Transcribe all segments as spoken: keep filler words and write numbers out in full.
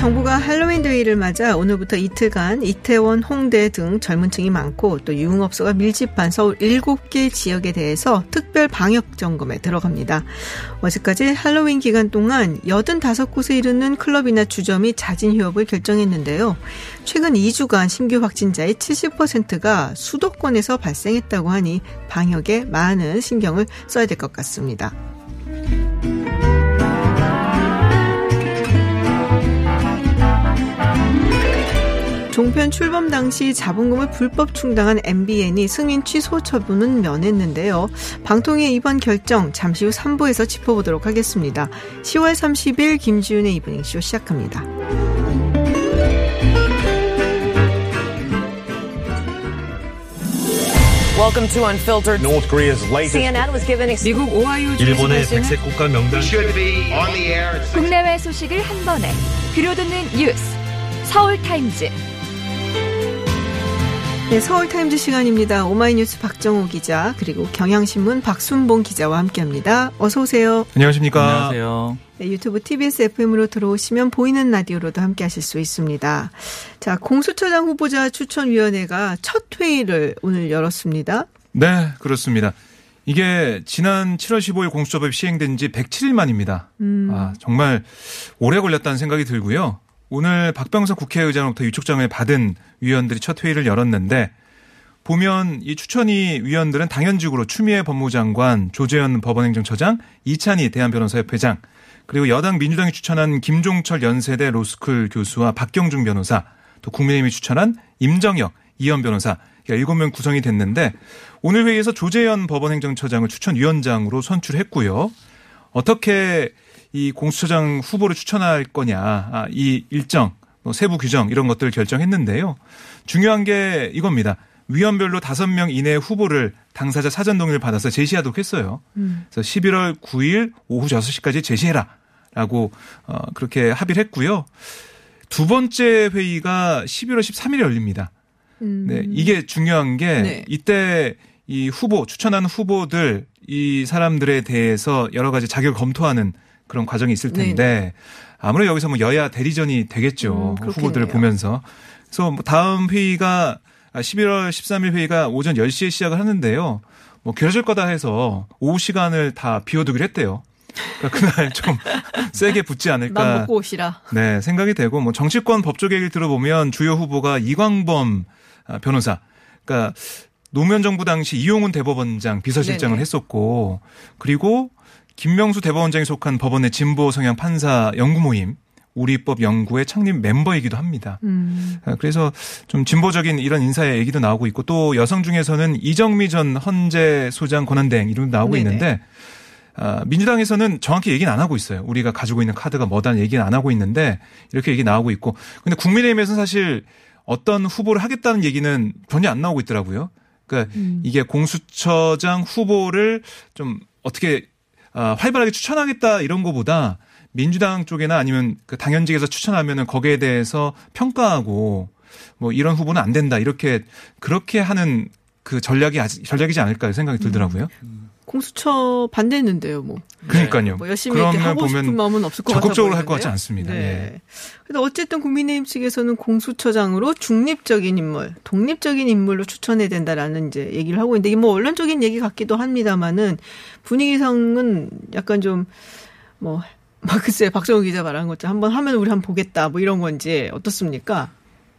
정부가 할로윈 데이를 맞아 오늘부터 이틀간 이태원, 홍대 등 젊은 층이 많고 또 유흥업소가 밀집한 서울 일곱 개 지역에 대해서 특별 방역 점검에 들어갑니다. 어제까지 할로윈 기간 동안 여든다섯 곳에 이르는 클럽이나 주점이 자진 휴업을 결정했는데요. 최근 이 주간 신규 확진자의 칠십 퍼센트가 수도권에서 발생했다고 하니 방역에 많은 신경을 써야 될 것 같습니다. 종편 출범 당시 자본금을 불법 충당한 엠비엔이 승인 취소 처분은 면했는데요. 방통위의 이번 결정 잠시 후 삼 부에서 짚어보도록 하겠습니다. 시월 삼십일 김지윤의 이브닝쇼 시작합니다. Welcome to Unfiltered. North Korea's latest. 씨엔엔 was given. 미국 오하이오 주 일본의 백색 국가 명단. 국내외 소식을 한 번에 들려드리는 뉴스. 서울 타임즈. 네, 서울타임즈 시간입니다. 오마이뉴스 박정호 기자 그리고 경향신문 박순봉 기자와 함께합니다. 어서 오세요. 안녕하십니까. 안녕하세요. 네, 유튜브 티비에스 에프엠으로 들어오시면 보이는 라디오로도 함께하실 수 있습니다. 자, 공수처장 후보자 추천위원회가 첫 회의를 오늘 열었습니다. 네, 그렇습니다. 이게 지난 칠월 십오일 공수처법이 시행된 지 백칠일 만입니다. 음. 아, 정말 오래 걸렸다는 생각이 들고요. 오늘 박병석 국회의장으로부터 유촉장을 받은 위원들이 첫 회의를 열었는데 보면 이 추천위 위원들은 당연직으로 추미애 법무장관, 조재현 법원행정처장, 이찬희 대한변호사협회장 그리고 여당 민주당이 추천한 김종철 연세대 로스쿨 교수와 박경중 변호사 또 국민의힘이 추천한 임정혁, 이현 변호사 그러니까 일곱 명 구성이 됐는데 오늘 회의에서 조재현 법원행정처장을 추천위원장으로 선출했고요. 어떻게 이 공수처장 후보를 추천할 거냐, 아, 이 일정, 뭐 세부 규정 이런 것들을 결정했는데요. 중요한 게 이겁니다. 위원별로 다섯 명 이내의 후보를 당사자 사전 동의를 받아서 제시하도록 했어요. 음. 그래서 십일월 구일 오후 여섯시까지 제시해라라고 어, 그렇게 합의를 했고요. 두 번째 회의가 십일월 십삼일에 열립니다. 음. 네, 이게 중요한 게 네. 이때 이 후보 추천한 후보들 이 사람들에 대해서 여러 가지 자격을 검토하는 그런 과정이 있을 텐데 네네. 아무래도 여기서 뭐 여야 대리전이 되겠죠. 음, 후보들을 보면서. 그래서 뭐 다음 회의가 십일월 십삼일 회의가 오전 열시에 시작을 하는데요. 뭐 길어질 거다 해서 오후 시간을 다 비워두기로 했대요. 그러니까 그날 좀 세게 붙지 않을까. 맘 먹고 오시라. 네, 생각이 되고 뭐 정치권 법조계 얘기를 들어보면 주요 후보가 이광범 변호사. 그러니까 노무현 정부 당시 이용훈 대법원장 비서실장을 네네. 했었고 그리고 김명수 대법원장이 속한 법원의 진보 성향 판사 연구모임 우리법 연구의 창립 멤버이기도 합니다. 음. 그래서 좀 진보적인 이런 인사의 얘기도 나오고 있고 또 여성 중에서는 이정미 전 헌재 소장 권한대행 이름도 나오고 네네. 있는데 민주당에서는 정확히 얘기는 안 하고 있어요. 우리가 가지고 있는 카드가 뭐다는 얘기는 안 하고 있는데 이렇게 얘기 나오고 있고 근데 국민의힘에서는 사실 어떤 후보를 하겠다는 얘기는 전혀 안 나오고 있더라고요. 그러니까 음. 이게 공수처장 후보를 좀 어떻게 아, 활발하게 추천하겠다 이런 거보다 민주당 쪽이나 아니면 그 당연직에서 추천하면은 거기에 대해서 평가하고 뭐 이런 후보는 안 된다 이렇게 그렇게 하는 그 전략이 아직 전략이지 않을까 생각이 들더라고요. 음. 공수처 반대했는데요, 뭐. 그러니까요. 뭐 열심히 이렇게 하고 싶은 마음은 없을 것 같아요. 적극적으로 할 것 같지 않습니다. 네. 예. 어쨌든 국민의힘 측에서는 공수처장으로 중립적인 인물, 독립적인 인물로 추천해야 된다라는 이제 얘기를 하고 있는데, 뭐 언론적인 얘기 같기도 합니다만은 분위기상은 약간 좀 뭐 글쎄 박정우 기자 말한 것처럼 한번 하면 우리 한번 보겠다 뭐 이런 건지 어떻습니까?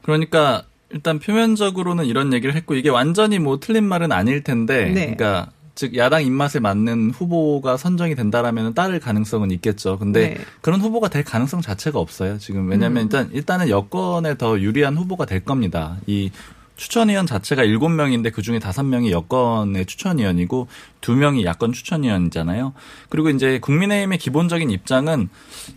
그러니까 일단 표면적으로는 이런 얘기를 했고 이게 완전히 뭐 틀린 말은 아닐 텐데, 네. 그러니까. 즉 야당 입맛에 맞는 후보가 선정이 된다라면 따를 가능성은 있겠죠. 근데 네. 그런 후보가 될 가능성 자체가 없어요. 지금 왜냐하면 음. 일단 일단은 여권에 더 유리한 후보가 될 겁니다. 이 추천위원 자체가 일곱 명인데 그중에 다섯 명이 여권의 추천위원이고 두 명이 야권 추천위원이잖아요. 그리고 이제 국민의힘의 기본적인 입장은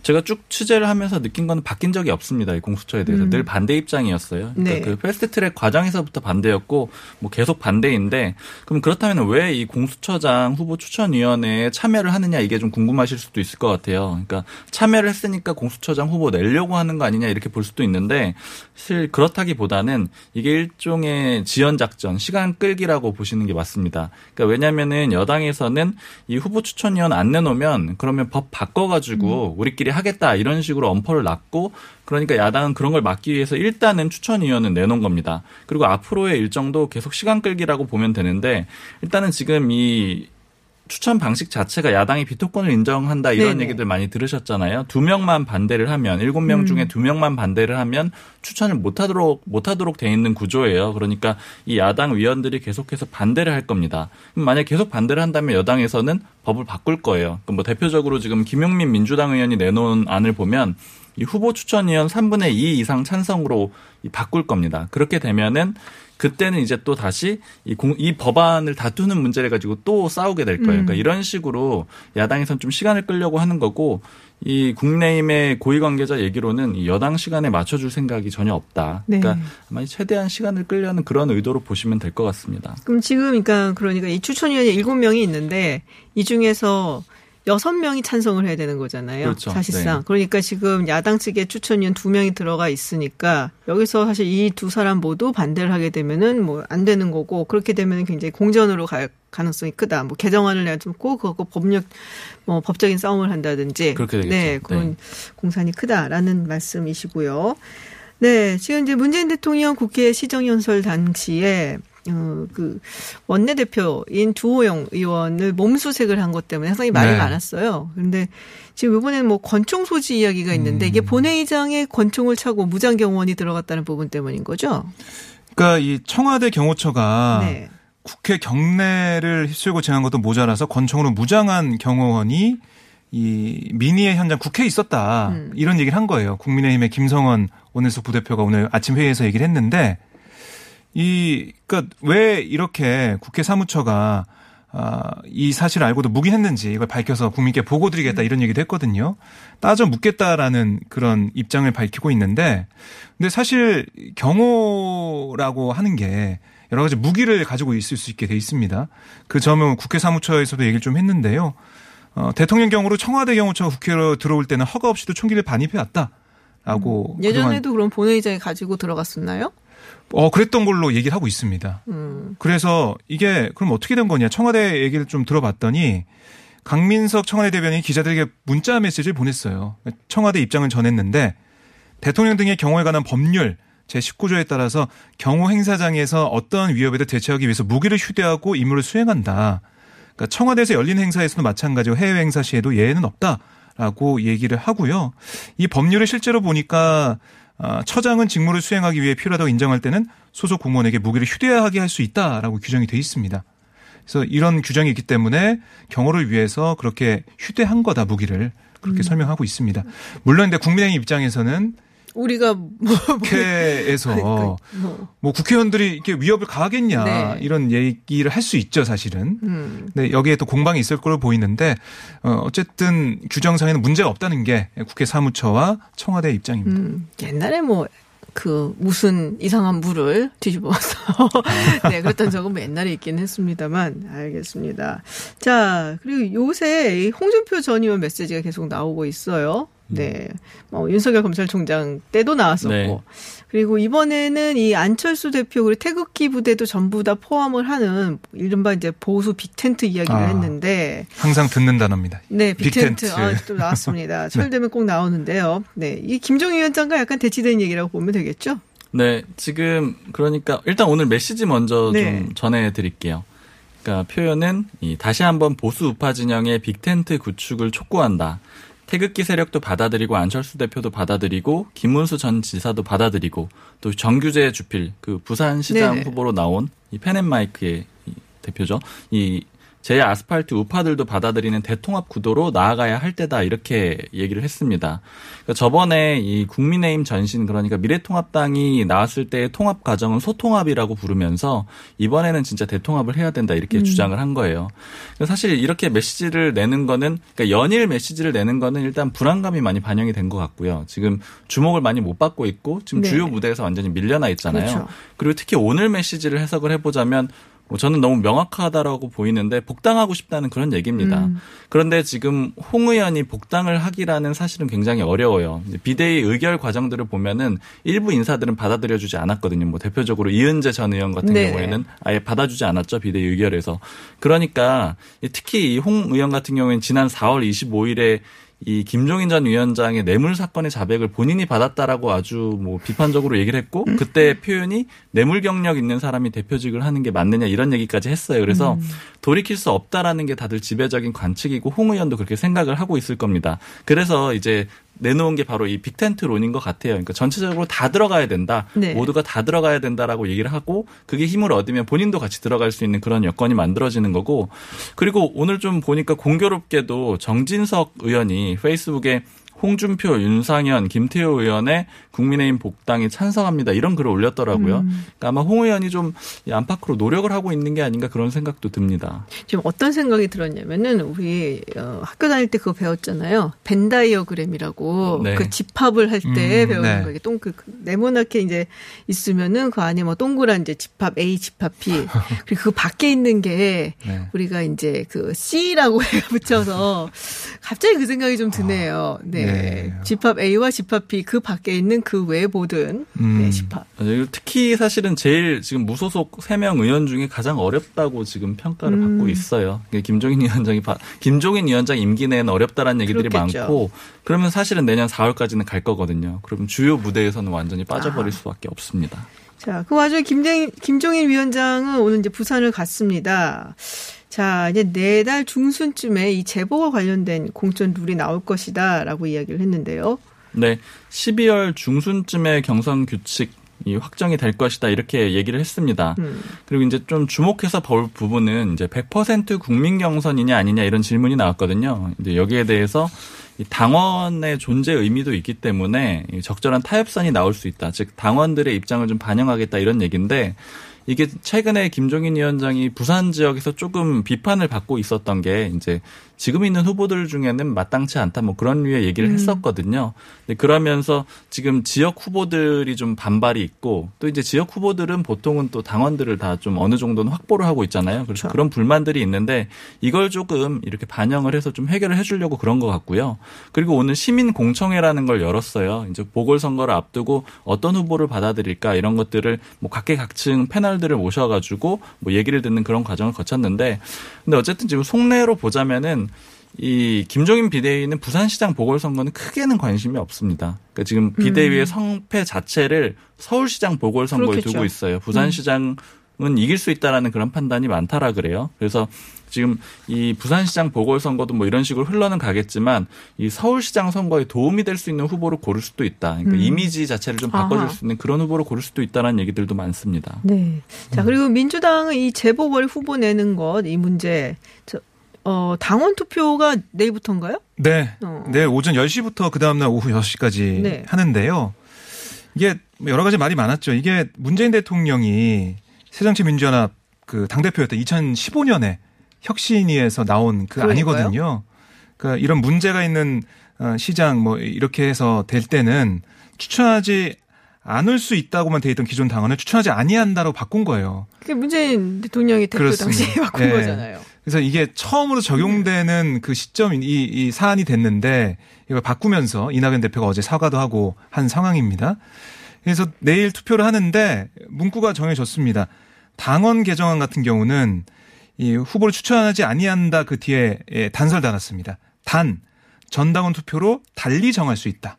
제가 쭉 취재를 하면서 느낀 건 바뀐 적이 없습니다. 이 공수처에 대해서. 음. 늘 반대 입장이었어요. 그러니까 네. 그 패스트트랙 과정에서부터 반대였고 뭐 계속 반대인데, 그럼 그렇다면 왜 이 공수처장 후보 추천위원회에 참여를 하느냐, 이게 좀 궁금하실 수도 있을 것 같아요. 그러니까 참여를 했으니까 공수처장 후보 내려고 하는 거 아니냐 이렇게 볼 수도 있는데, 사실 그렇다기보다는 이게 일종의 지연작전, 시간 끌기라고 보시는 게 맞습니다. 그러니까 왜냐면은 여당에서는 이 후보 추천위원 안 내놓으면 그러면 법 바꿔가지고 우리끼리 하겠다 이런 식으로 엄포를 놨고, 그러니까 야당은 그런 걸 막기 위해서 일단은 추천위원은 내놓은 겁니다. 그리고 앞으로의 일정도 계속 시간 끌기라고 보면 되는데, 일단은 지금 이 추천 방식 자체가 야당이 비토권을 인정한다 이런 네네. 얘기들 많이 들으셨잖아요. 두 명만 반대를 하면, 일곱 명 중에 두 명만 반대를 하면 추천을 못하도록 못하도록 돼 있는 구조예요. 그러니까 이 야당 위원들이 계속해서 반대를 할 겁니다. 그럼 만약 계속 반대를 한다면 여당에서는 법을 바꿀 거예요. 그럼 뭐 대표적으로 지금 김용민 민주당 의원이 내놓은 안을 보면 이 후보 추천위원 삼분의 이 이상 찬성으로 바꿀 겁니다. 그렇게 되면은 그때는 이제 또 다시 이, 공, 이 법안을 다투는 문제를 가지고 또 싸우게 될 거예요. 그러니까 이런 식으로 야당에선 좀 시간을 끌려고 하는 거고, 이 국민의힘의 고위 관계자 얘기로는 이 여당 시간에 맞춰줄 생각이 전혀 없다. 네. 그러니까 아마 최대한 시간을 끌려는 그런 의도로 보시면 될 것 같습니다. 그럼 지금 그러니까 그러니까 이 추천위원이 일곱 명이 있는데 이 중에서 여섯 명이 찬성을 해야 되는 거잖아요. 그렇죠. 사실상. 네. 그러니까 지금 야당 측에 추천위원 두 명이 들어가 있으니까 여기서 사실 이 두 사람 모두 반대를 하게 되면은 뭐 안 되는 거고, 그렇게 되면은 굉장히 공전으로 갈 가능성이 크다. 뭐 개정안을 내놓고 그거 법률 뭐 법적인 싸움을 한다든지 그렇게 되겠죠. 네, 그런 네. 공산이 크다라는 말씀이시고요. 네, 지금 이제 문재인 대통령 국회 시정연설 당시에 어, 그, 원내대표인 주호영 의원을 몸수색을 한 것 때문에 상당히 말이 네. 많았어요. 그런데 지금 이번에는 뭐 권총 소지 이야기가 있는데 음. 이게 본회의장에 권총을 차고 무장경호원이 들어갔다는 부분 때문인 거죠? 그러니까 이 청와대 경호처가 네. 국회 경내를 휩쓸고 지난 것도 모자라서 권총으로 무장한 경호원이 이 민의의 현장 국회에 있었다. 음. 이런 얘기를 한 거예요. 국민의힘의 김성원 원내수 부대표가 오늘 아침 회의에서 얘기를 했는데, 이, 그니까 왜 이렇게 국회 사무처가, 아, 이 사실을 알고도 묵인했는지 이걸 밝혀서 국민께 보고 드리겠다 이런 얘기도 했거든요. 따져 묻겠다라는 그런 입장을 밝히고 있는데, 근데 사실 경호라고 하는 게 여러 가지 무기를 가지고 있을 수 있게 돼 있습니다. 그 점은 국회 사무처에서도 얘기를 좀 했는데요. 어, 대통령 경우로 청와대 경호처가 국회로 들어올 때는 허가 없이도 총기를 반입해왔다. 라고. 음, 예전에도 그럼 본회의장에 가지고 들어갔었나요? 어, 그랬던 걸로 얘기를 하고 있습니다. 음. 그래서 이게 그럼 어떻게 된 거냐. 청와대 얘기를 좀 들어봤더니 강민석 청와대 대변인이 기자들에게 문자 메시지를 보냈어요. 청와대 입장을 전했는데, 대통령 등의 경호에 관한 법률 제십구 조에 따라서 경호 행사장에서 어떠한 위협에도 대처하기 위해서 무기를 휴대하고 임무를 수행한다. 그러니까 청와대에서 열린 행사에서도 마찬가지고 해외 행사 시에도 예외는 없다라고 얘기를 하고요. 이 법률을 실제로 보니까 처장은 직무를 수행하기 위해 필요하다고 인정할 때는 소속 공무원에게 무기를 휴대하게 할 수 있다라고 규정이 돼 있습니다. 그래서 이런 규정이 있기 때문에 경호를 위해서 그렇게 휴대한 거다, 무기를. 그렇게 음. 설명하고 있습니다. 물론 근데 국민의힘 입장에서는 우리가 뭐 국회에서 뭐, 뭐. 뭐 국회의원들이 이렇게 위협을 가하겠냐 네. 이런 얘기를 할 수 있죠, 사실은. 음. 근데 여기에 또 공방이 있을 걸로 보이는데, 어쨌든 규정상에는 문제가 없다는 게 국회 사무처와 청와대 입장입니다. 음. 옛날에 뭐 그 무슨 이상한 물을 뒤집어서 네, 그랬던 적은 뭐 옛날에 있긴 했습니다만. 알겠습니다. 자, 그리고 요새 홍준표 전 의원 메시지가 계속 나오고 있어요. 네, 뭐 윤석열 검찰총장 때도 나왔었고 네. 그리고 이번에는 이 안철수 대표 그리고 태극기 부대도 전부 다 포함을 하는 이른바 이제 보수 빅텐트 이야기를 아, 했는데, 항상 듣는 단어입니다. 네, 빅텐트 아, 또 나왔습니다. 철되면 네. 꼭 나오는데요. 네, 이 김종인 위원장과 약간 대치된 얘기라고 보면 되겠죠. 네, 지금 그러니까 일단 오늘 메시지 먼저 네. 좀 전해드릴게요. 그러니까 표현은 이 다시 한번 보수 우파 진영의 빅텐트 구축을 촉구한다. 태극기 세력도 받아들이고 안철수 대표도 받아들이고 김문수 전 지사도 받아들이고 또 정규재 주필 그 부산시장 네네. 후보로 나온 이 펜앤마이크의 대표죠. 이 제아스팔트 우파들도 받아들이는 대통합 구도로 나아가야 할 때다 이렇게 얘기를 했습니다. 그러니까 저번에 이 국민의힘 전신 그러니까 미래통합당이 나왔을 때의 통합 과정은 소통합이라고 부르면서 이번에는 진짜 대통합을 해야 된다 이렇게 음. 주장을 한 거예요. 사실 이렇게 메시지를 내는 거는 그러니까 연일 메시지를 내는 거는 일단 불안감이 많이 반영이 된 것 같고요. 지금 주목을 많이 못 받고 있고 지금 네. 주요 무대에서 완전히 밀려나 있잖아요. 그렇죠. 그리고 특히 오늘 메시지를 해석을 해보자면 저는 너무 명확하다라고 보이는데 복당하고 싶다는 그런 얘기입니다. 음. 그런데 지금 홍 의원이 복당을 하기라는 사실은 굉장히 어려워요. 비대위 의결 과정들을 보면은 일부 인사들은 받아들여주지 않았거든요. 뭐 대표적으로 이은재 전 의원 같은 네. 경우에는 아예 받아주지 않았죠. 비대위 의결에서. 그러니까 특히 홍 의원 같은 경우에는 지난 사월 이십오일에 이 김종인 전 위원장의 뇌물 사건의 자백을 본인이 받았다라고 아주 뭐 비판적으로 얘기를 했고 그때 표현이 뇌물 경력 있는 사람이 대표직을 하는 게 맞느냐 이런 얘기까지 했어요. 그래서 음. 돌이킬 수 없다라는 게 다들 지배적인 관측이고 홍 의원도 그렇게 생각을 하고 있을 겁니다. 그래서 이제 내놓은 게 바로 이 빅텐트론인 것 같아요. 그러니까 전체적으로 다 들어가야 된다. 네. 모두가 다 들어가야 된다라고 얘기를 하고 그게 힘을 얻으면 본인도 같이 들어갈 수 있는 그런 여건이 만들어지는 거고 그리고 오늘 좀 보니까 공교롭게도 정진석 의원이 페이스북에 홍준표, 윤상현, 김태호 의원의 국민의힘 복당에 찬성합니다. 이런 글을 올렸더라고요. 음. 그러니까 아마 홍 의원이 좀 안팎으로 노력을 하고 있는 게 아닌가 그런 생각도 듭니다. 지금 어떤 생각이 들었냐면은 우리 어, 학교 다닐 때 그거 배웠잖아요. 벤 다이어그램이라고 네. 그 집합을 할 때 음, 배우는 네. 거예요. 동 그 네모나게 이제 있으면은 그 안에 뭐 동그란 이제 집합 A, 집합 B 그리고 그 밖에 있는 게 네. 우리가 이제 그 C라고 붙여서 갑자기 그 생각이 좀 드네요. 네. 네. 집합 A와 집합 B 그 밖에 있는 그 외 모든 음. 네, 집합. 특히 사실은 제일 지금 무소속 세 명 의원 중에 가장 어렵다고 지금 평가를 음. 받고 있어요. 김종인 위원장이 김종인 위원장 임기 내에는 어렵다라는 얘기들이 그렇겠죠. 많고 그러면 사실은 내년 사월까지는 갈 거거든요. 그럼 주요 무대에서는 완전히 빠져버릴 아. 수밖에 없습니다. 자, 그 와중에 김정인, 김종인 위원장은 오늘 이제 부산을 갔습니다. 자, 이제 내달 중순쯤에 이 제보와 관련된 공천 룰이 나올 것이다라고 이야기를 했는데요. 네, 십이월 중순쯤에 경선 규칙 이 확정이 될 것이다 이렇게 얘기를 했습니다. 음. 그리고 이제 좀 주목해서 볼 부분은 이제 백 퍼센트 국민 경선이냐 아니냐 이런 질문이 나왔거든요. 이제 여기에 대해서 이 당원의 존재 의미도 있기 때문에 적절한 타협선이 나올 수 있다. 즉 당원들의 입장을 좀 반영하겠다 이런 얘기인데 이게 최근에 김종인 위원장이 부산 지역에서 조금 비판을 받고 있었던 게 이제 지금 있는 후보들 중에는 마땅치 않다 뭐 그런 류의 얘기를 음. 했었거든요. 근데 그러면서 지금 지역 후보들이 좀 반발이 있고 또 이제 지역 후보들은 보통은 또 당원들을 다 좀 어느 정도는 확보를 하고 있잖아요. 그래서 그렇죠. 그런 불만들이 있는데 이걸 조금 이렇게 반영을 해서 좀 해결을 해주려고 그런 것 같고요. 그리고 오늘 시민공청회라는 걸 열었어요. 이제 보궐선거를 앞두고 어떤 후보를 받아들일까 이런 것들을 뭐 각계각층 패널들을 모셔가지고 뭐 얘기를 듣는 그런 과정을 거쳤는데 근데 어쨌든 지금 속내로 보자면은 이 김종인 비대위는 부산시장 보궐선거는 크게는 관심이 없습니다. 그러니까 지금 비대위의 음. 성패 자체를 서울시장 보궐선거에 그렇겠죠. 두고 있어요. 부산시장은 음. 이길 수 있다라는 그런 판단이 많다라 그래요. 그래서 지금 이 부산시장 보궐선거도 뭐 이런 식으로 흘러는 가겠지만 이 서울시장 선거에 도움이 될 수 있는 후보로 고를 수도 있다. 그러니까 음. 이미지 자체를 좀 바꿔줄 아하. 수 있는 그런 후보로 고를 수도 있다는 얘기들도 많습니다. 네. 자 그리고 음. 민주당은 이 재보궐 후보 내는 것 이 문제 저 어, 당원 투표가 내일부터인가요? 네. 어. 네, 오전 열 시부터 그 다음날 오후 여섯 시까지 네. 하는데요. 이게 여러 가지 말이 많았죠. 이게 문재인 대통령이 새정치민주연합 그 당대표였던 이천십오년에 혁신위에서 나온 그 그러니까요? 안이거든요. 그러니까 이런 문제가 있는 시장 뭐 이렇게 해서 될 때는 추천하지 않을 수 있다고만 돼 있던 기존 당원을 추천하지 아니한다로 바꾼 거예요. 그게 문재인 대통령이 대표 그렇습니다. 당시에 바꾼 네. 거잖아요. 그래서 이게 처음으로 적용되는 그 시점, 이, 이 사안이 됐는데 이걸 바꾸면서 이낙연 대표가 어제 사과도 하고 한 상황입니다. 그래서 내일 투표를 하는데 문구가 정해졌습니다. 당원 개정안 같은 경우는 이 후보를 추천하지 아니한다 그 뒤에 예, 단서를 달았습니다. 단, 전당원 투표로 달리 정할 수 있다.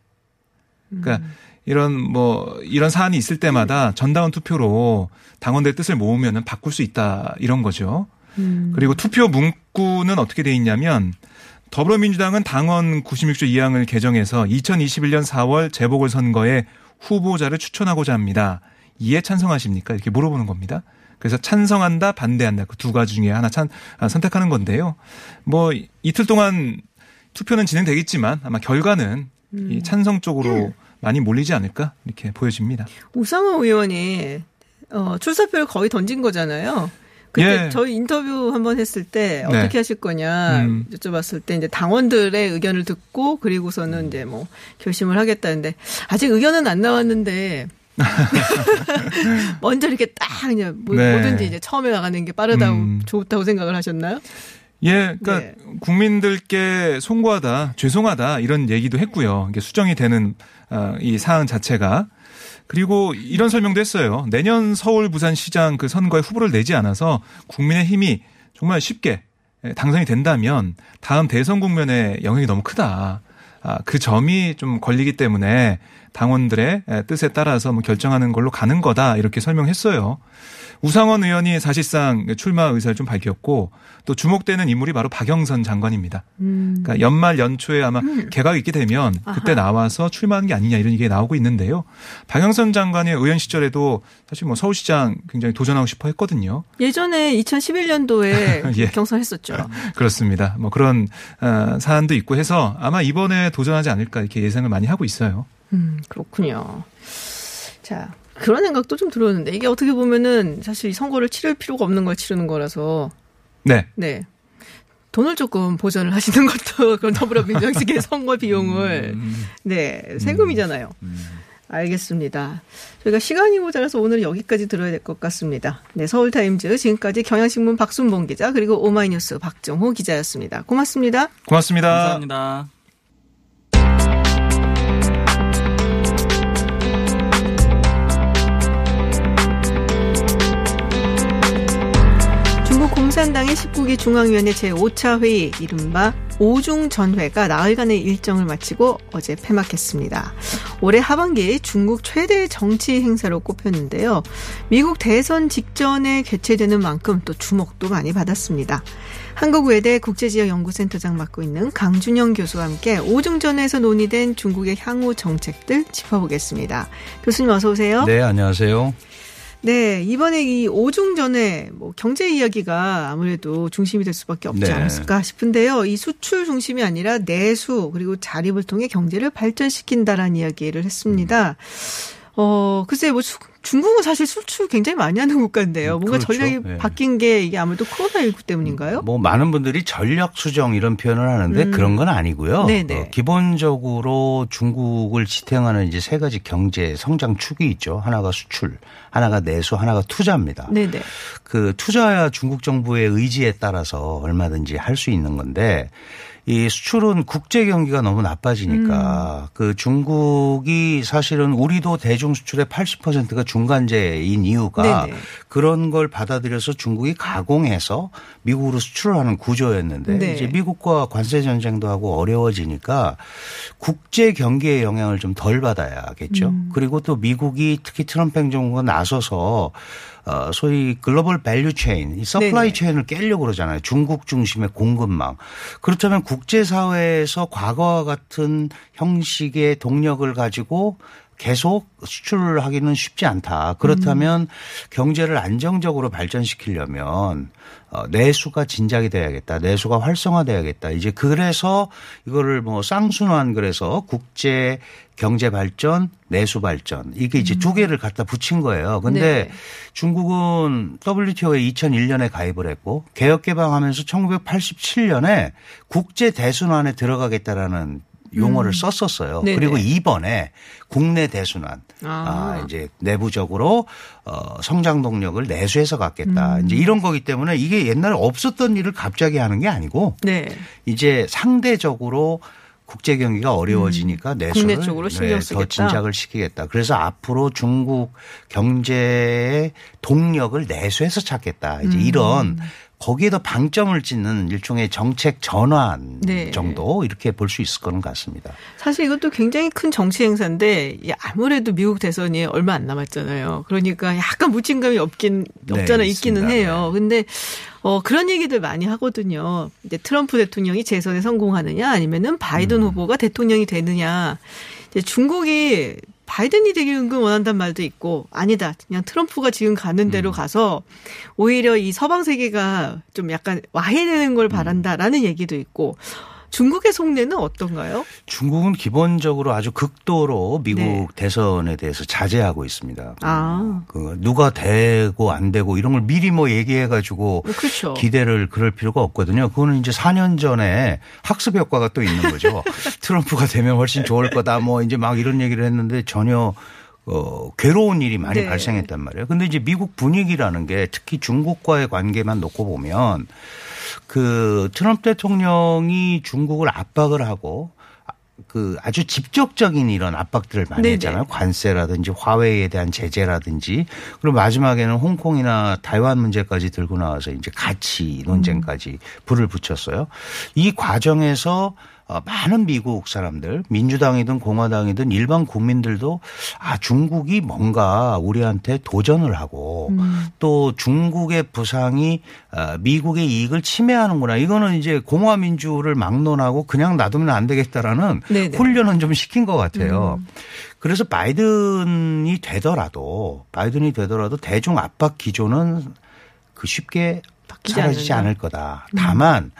그러니까 음. 이런 뭐 이런 사안이 있을 때마다 전당원 투표로 당원들의 뜻을 모으면은 바꿀 수 있다 이런 거죠. 음. 그리고 투표 문구는 어떻게 돼 있냐면 더불어민주당은 당원 구십육조 이항을 개정해서 이천이십일년 사월 재보궐선거에 후보자를 추천하고자 합니다. 이에 찬성하십니까? 이렇게 물어보는 겁니다. 그래서 찬성한다, 반대한다. 그 두 가지 중에 하나 찬, 선택하는 건데요. 뭐 이틀 동안 투표는 진행되겠지만 아마 결과는 음. 이 찬성 쪽으로 음. 많이 몰리지 않을까 이렇게 보여집니다. 우상호 의원이 어, 출사표를 거의 던진 거잖아요. 근데 예. 저희 인터뷰 한번 했을 때 어떻게 네. 하실 거냐 음. 여쭤봤을 때 이제 당원들의 의견을 듣고 그리고서는 이제 뭐 결심을 하겠다는데 아직 의견은 안 나왔는데 먼저 이렇게 딱 그냥 뭐 네. 뭐든지 이제 처음에 나가는 게 빠르다고 음. 좋다고 생각을 하셨나요? 예, 그러니까 네. 국민들께 송구하다, 죄송하다 이런 얘기도 했고요. 이게 수정이 되는 이 사항 자체가. 그리고 이런 설명도 했어요. 내년 서울 부산시장 그 선거에 후보를 내지 않아서 국민의힘이 정말 쉽게 당선이 된다면 다음 대선 국면에 영향이 너무 크다. 그 점이 좀 걸리기 때문에 당원들의 뜻에 따라서 뭐 결정하는 걸로 가는 거다 이렇게 설명했어요. 우상원 의원이 사실상 출마 의사를 좀 밝혔고 또 주목되는 인물이 바로 박영선 장관입니다. 음. 그러니까 연말 연초에 아마 음. 개각이 있게 되면 그때 아하. 나와서 출마하는 게 아니냐 이런 얘기가 나오고 있는데요. 박영선 장관의 의원 시절에도 사실 뭐 서울시장 굉장히 도전하고 싶어 했거든요. 예전에 이천십일 년도에 예. 경선했었죠. 그렇습니다. 뭐 그런 어, 사안도 있고 해서 아마 이번에 도전하지 않을까 이렇게 예상을 많이 하고 있어요. 음, 그렇군요. 자. 그런 생각도 좀 들었는데 이게 어떻게 보면은 사실 선거를 치를 필요가 없는 걸 치르는 거라서 네, 네 돈을 조금 보전을 하시는 것도 그런 더불어민주당 측의 선거 비용을 네 세금이잖아요. 알겠습니다. 저희가 시간이 모자라서 오늘 여기까지 들어야 될 것 같습니다. 네, 서울타임즈 지금까지 경향신문 박순봉 기자 그리고 오마이뉴스 박정호 기자였습니다. 고맙습니다. 고맙습니다. 감사합니다. 공산당의 십구 기 중앙위원회 제오 차 회의 이른바 오중전회가 나흘간의 일정을 마치고 어제 폐막했습니다. 올해 하반기 중국 최대 정치 행사로 꼽혔는데요. 미국 대선 직전에 개최되는 만큼 또 주목도 많이 받았습니다. 한국외대 국제지역연구센터장 맡고 있는 강준영 교수와 함께 오중전회에서 논의된 중국의 향후 정책들 짚어보겠습니다. 교수님 어서 오세요. 네, 안녕하세요. 네, 이번에 이 오중전회 뭐 경제 이야기가 아무래도 중심이 될 수밖에 없지 네. 않았을까 싶은데요. 이 수출 중심이 아니라 내수 그리고 자립을 통해 경제를 발전시킨다라는 이야기를 했습니다. 음. 어, 글쎄 뭐 수, 중국은 사실 수출 굉장히 많이 하는 국가인데요. 뭔가 그렇죠. 전략이 네. 바뀐 게 이게 아무래도 코로나십구 때문인가요? 뭐 많은 분들이 전략 수정 이런 표현을 하는데 음. 그런 건 아니고요. 어, 기본적으로 중국을 지탱하는 이제 세 가지 경제 성장 축이 있죠. 하나가 수출, 하나가 내수, 하나가 투자입니다. 네네. 그 투자야 중국 정부의 의지에 따라서 얼마든지 할 수 있는 건데 이 수출은 국제 경기가 너무 나빠지니까 음. 그 중국이 사실은 우리도 대중 수출의 팔십 퍼센트가 중간재인 이유가 네네. 그런 걸 받아들여서 중국이 가공해서 미국으로 수출하는 구조였는데 네. 이제 미국과 관세 전쟁도 하고 어려워지니까 국제 경기의 영향을 좀 덜 받아야겠죠. 음. 그리고 또 미국이 특히 트럼프 행정부가 나서서 어, 소위 글로벌 밸류 체인, 이 서플라이 네네. 체인을 깨려고 그러잖아요. 중국 중심의 공급망. 그렇다면 국제사회에서 과거와 같은 형식의 동력을 가지고 계속 수출을 하기는 쉽지 않다. 그렇다면 음. 경제를 안정적으로 발전시키려면 내수가 진작이 돼야겠다. 내수가 활성화돼야겠다. 이제 그래서 이거를 뭐 쌍순환 그래서 국제 경제 발전, 내수 발전 이게 이제 음. 두 개를 갖다 붙인 거예요. 그런데 네. 중국은 더블유티오에 이천일 년에 가입을 했고 개혁 개방하면서 천구백팔십칠 년에 국제 대순환에 들어가겠다라는. 용어를 음. 썼었어요. 네네. 그리고 이번에 국내 대순환 아. 아, 이제 내부적으로 어, 성장 동력을 내수해서 갖겠다. 음. 이제 이런 거기 때문에 이게 옛날에 없었던 일을 갑자기 하는 게 아니고 네. 이제 상대적으로 국제 경기가 어려워지니까 음. 내수를 쪽으로 네, 더 진작을 시키겠다. 그래서 앞으로 중국 경제의 동력을 내수해서 찾겠다. 이제 음. 이런. 거기에도 방점을 짓는 일종의 정책 전환 네. 정도 이렇게 볼 수 있을 거는 같습니다. 사실 이것도 굉장히 큰 정치 행사인데 아무래도 미국 대선이 얼마 안 남았잖아요. 그러니까 약간 무책임감이 없긴 없잖아 네, 있기는 해요. 그런데 네. 어, 그런 얘기들 많이 하거든요. 이제 트럼프 대통령이 재선에 성공하느냐 아니면은 바이든 음. 후보가 대통령이 되느냐. 이제 중국이 바이든이 되길 은근 원한단 말도 있고, 아니다, 그냥 트럼프가 지금 가는 대로 음. 가서 오히려 이 서방 세계가 좀 약간 와해되는 걸 바란다라는 음. 얘기도 있고, 중국의 속내는 어떤가요? 중국은 기본적으로 아주 극도로 미국 네. 대선에 대해서 자제하고 있습니다. 아. 그 누가 되고 안 되고 이런 걸 미리 뭐 얘기해가지고 그렇죠. 기대를 그럴 필요가 없거든요. 그거는 이제 사 년 전에 학습 효과가 또 있는 거죠. 트럼프가 되면 훨씬 좋을 거다 뭐 이제 막 이런 얘기를 했는데 전혀 어, 괴로운 일이 많이 네. 발생했단 말이에요. 근데 이제 미국 분위기라는 게 특히 중국과의 관계만 놓고 보면 그 트럼프 대통령이 중국을 압박을 하고 그 아주 직접적인 이런 압박들을 많이 네네. 했잖아요. 관세라든지 화웨이에 대한 제재라든지 그리고 마지막에는 홍콩이나 타이완 문제까지 들고 나와서 이제 가치 논쟁까지 불을 붙였어요. 이 과정에서 많은 미국 사람들, 민주당이든 공화당이든 일반 국민들도 아, 중국이 뭔가 우리한테 도전을 하고 음. 또 중국의 부상이 미국의 이익을 침해하는구나. 이거는 이제 공화민주를 막론하고 그냥 놔두면 안 되겠다라는 네네. 훈련은 좀 시킨 것 같아요. 음. 그래서 바이든이 되더라도 바이든이 되더라도 대중 압박 기조는 그 쉽게 사라지지 않을까? 않을 거다. 다만 음.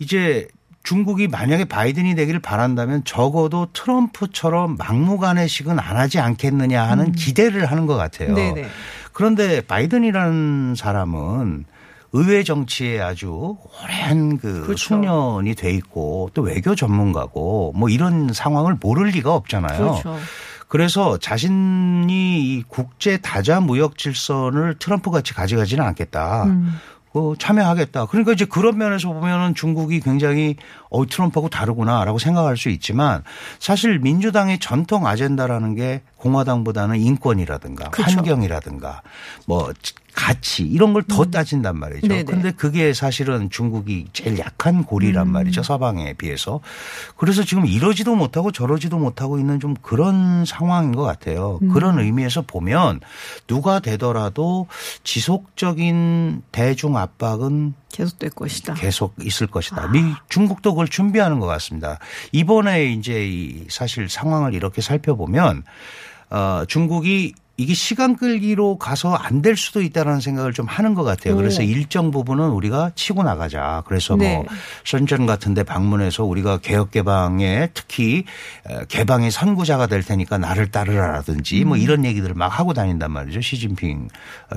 이제 중국이 만약에 바이든이 되기를 바란다면 적어도 트럼프처럼 막무가내식은 안 하지 않겠느냐 하는 음. 기대를 하는 것 같아요. 네네. 그런데 바이든이라는 사람은 의회 정치에 아주 오랜 그 그렇죠. 숙련이 돼 있고 또 외교 전문가고 뭐 이런 상황을 모를 리가 없잖아요. 그렇죠. 그래서 자신이 이 국제 다자 무역 질서를 트럼프같이 가져가지는 않겠다. 음. 참여하겠다. 그러니까 이제 그런 면에서 보면은 중국이 굉장히 어, 트럼프하고 다르구나라고 생각할 수 있지만 사실 민주당의 전통 아젠다라는 게 공화당보다는 인권이라든가 그렇죠. 환경이라든가 뭐 가치 이런 걸 더 따진단 말이죠. 네네. 그런데 그게 사실은 중국이 제일 약한 고리란 말이죠. 음. 서방에 비해서. 그래서 지금 이러지도 못하고 저러지도 못하고 있는 좀 그런 상황인 것 같아요. 음. 그런 의미에서 보면 누가 되더라도 지속적인 대중 압박은 계속될 것이다. 계속 있을 것이다. 아. 미, 중국도 그걸 준비하는 것 같습니다. 이번에 이제 이 사실 상황을 이렇게 살펴보면 어, 중국이 이게 시간 끌기로 가서 안 될 수도 있다라는 생각을 좀 하는 것 같아요. 그래서 네. 일정 부분은 우리가 치고 나가자. 그래서 네. 뭐 선전 같은 데 방문해서 우리가 개혁개방에 특히 개방의 선구자가 될 테니까 나를 따르라라든지 뭐 이런 얘기들을 막 하고 다닌단 말이죠. 시진핑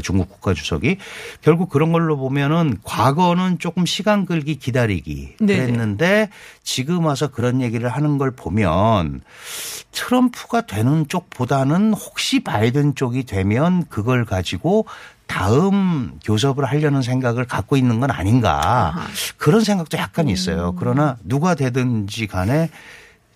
중국 국가주석이. 결국 그런 걸로 보면은 과거는 조금 시간 끌기 기다리기 그랬는데 네. 지금 와서 그런 얘기를 하는 걸 보면 트럼프가 되는 쪽보다는 혹시 바이든 쪽이 되면 그걸 가지고 다음 교섭을 하려는 생각을 갖고 있는 건 아닌가 아하. 그런 생각도 약간 있어요. 그러나 누가 되든지 간에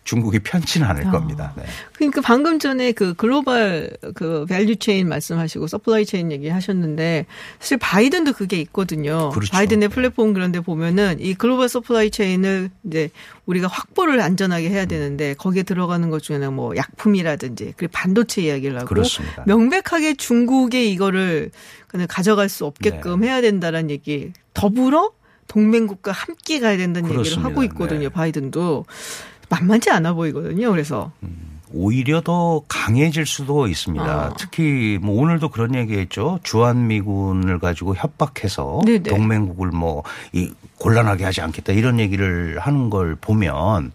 중국이 편치는 않을 아. 겁니다. 네. 그러니까 방금 전에 그 글로벌 그 밸류 체인 말씀하시고 서플라이 체인 얘기하셨는데 사실 바이든도 그게 있거든요. 그렇죠. 바이든의 플랫폼 그런데 보면은 이 글로벌 서플라이 체인을 이제 우리가 확보를 안전하게 해야 되는데 거기에 들어가는 것 중에는 뭐 약품이라든지 그리고 반도체 이야기를 하고 그렇습니다. 명백하게 중국에 이거를 그냥 가져갈 수 없게끔 네. 해야 된다라는 얘기 더불어 동맹국과 함께 가야 된다는 그렇습니다. 얘기를 하고 있거든요. 네. 바이든도. 만만치 않아 보이거든요. 그래서 오히려 더 강해질 수도 있습니다. 아. 특히 뭐 오늘도 그런 얘기했죠. 주한미군을 가지고 협박해서 네네. 동맹국을 뭐 이 곤란하게 하지 않겠다 이런 얘기를 하는 걸 보면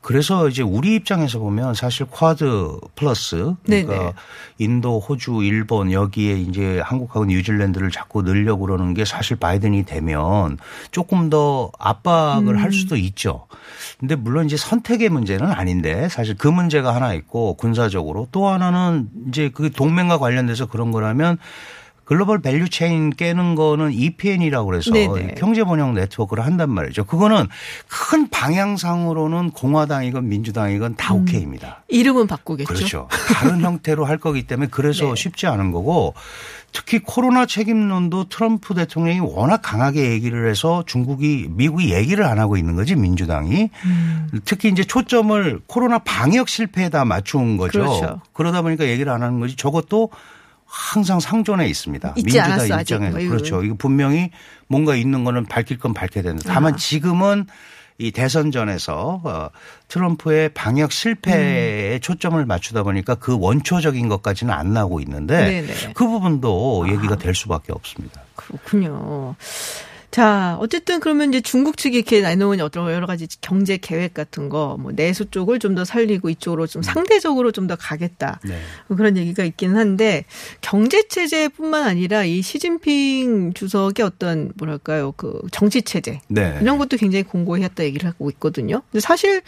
그래서 이제 우리 입장에서 보면 사실 쿼드 플러스 그러니까 네네. 인도, 호주, 일본 여기에 이제 한국하고 뉴질랜드를 자꾸 늘려고 그러는 게 사실 바이든이 되면 조금 더 압박을 음. 할 수도 있죠. 근데 물론 이제 선택의 문제는 아닌데 사실 그 문제가 하나 있고 군사적으로 또 하나는 이제 그 동맹과 관련돼서 그런 거라면 글로벌 밸류 체인 깨는 거는 이피엔이라고 그래서 네네. 경제 번영 네트워크를 한단 말이죠. 그거는 큰 방향상으로는 공화당이건 민주당이건 다 음. 오케이입니다. 이름은 바꾸겠죠. 그렇죠. 다른 형태로 할 거기 때문에 그래서 네. 쉽지 않은 거고 특히 코로나 책임론도 트럼프 대통령이 워낙 강하게 얘기를 해서 중국이 미국이 얘기를 안 하고 있는 거지 민주당이. 음. 특히 이제 초점을 코로나 방역 실패에다 맞춘 거죠. 그렇죠. 그러다 보니까 얘기를 안 하는 거지 저것도 항상 상존에 있습니다. 민주당 입장에서. 아직. 그렇죠. 이거 분명히 뭔가 있는 거는 밝힐 건 밝혀야 된다. 다만 지금은 이 대선 전에서 어, 트럼프의 방역 실패에 음. 초점을 맞추다 보니까 그 원초적인 것까지는 안 나오고 있는데 네네. 그 부분도 얘기가 아. 될 수밖에 없습니다. 그렇군요. 자, 어쨌든 그러면 이제 중국 측이 이렇게 내놓은 여러 가지 경제 계획 같은 거, 뭐 내수 쪽을 좀 더 살리고 이쪽으로 좀 상대적으로 좀 더 가겠다. 네. 그런 얘기가 있긴 한데 경제 체제뿐만 아니라 이 시진핑 주석의 어떤 뭐랄까요, 그 정치 체제 네. 이런 것도 굉장히 공고했다 얘기를 하고 있거든요. 근데 사실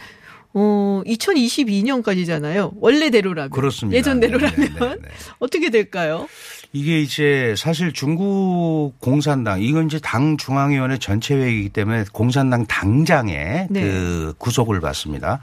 어 이천이십이 년까지잖아요. 원래대로라면 그렇습니다. 예전대로라면 네, 네, 네, 네. 어떻게 될까요? 이게 이제 사실 중국 공산당 이건 이제 당 중앙위원회 전체 회의이기 때문에 공산당 당장의 네. 그 구속을 받습니다.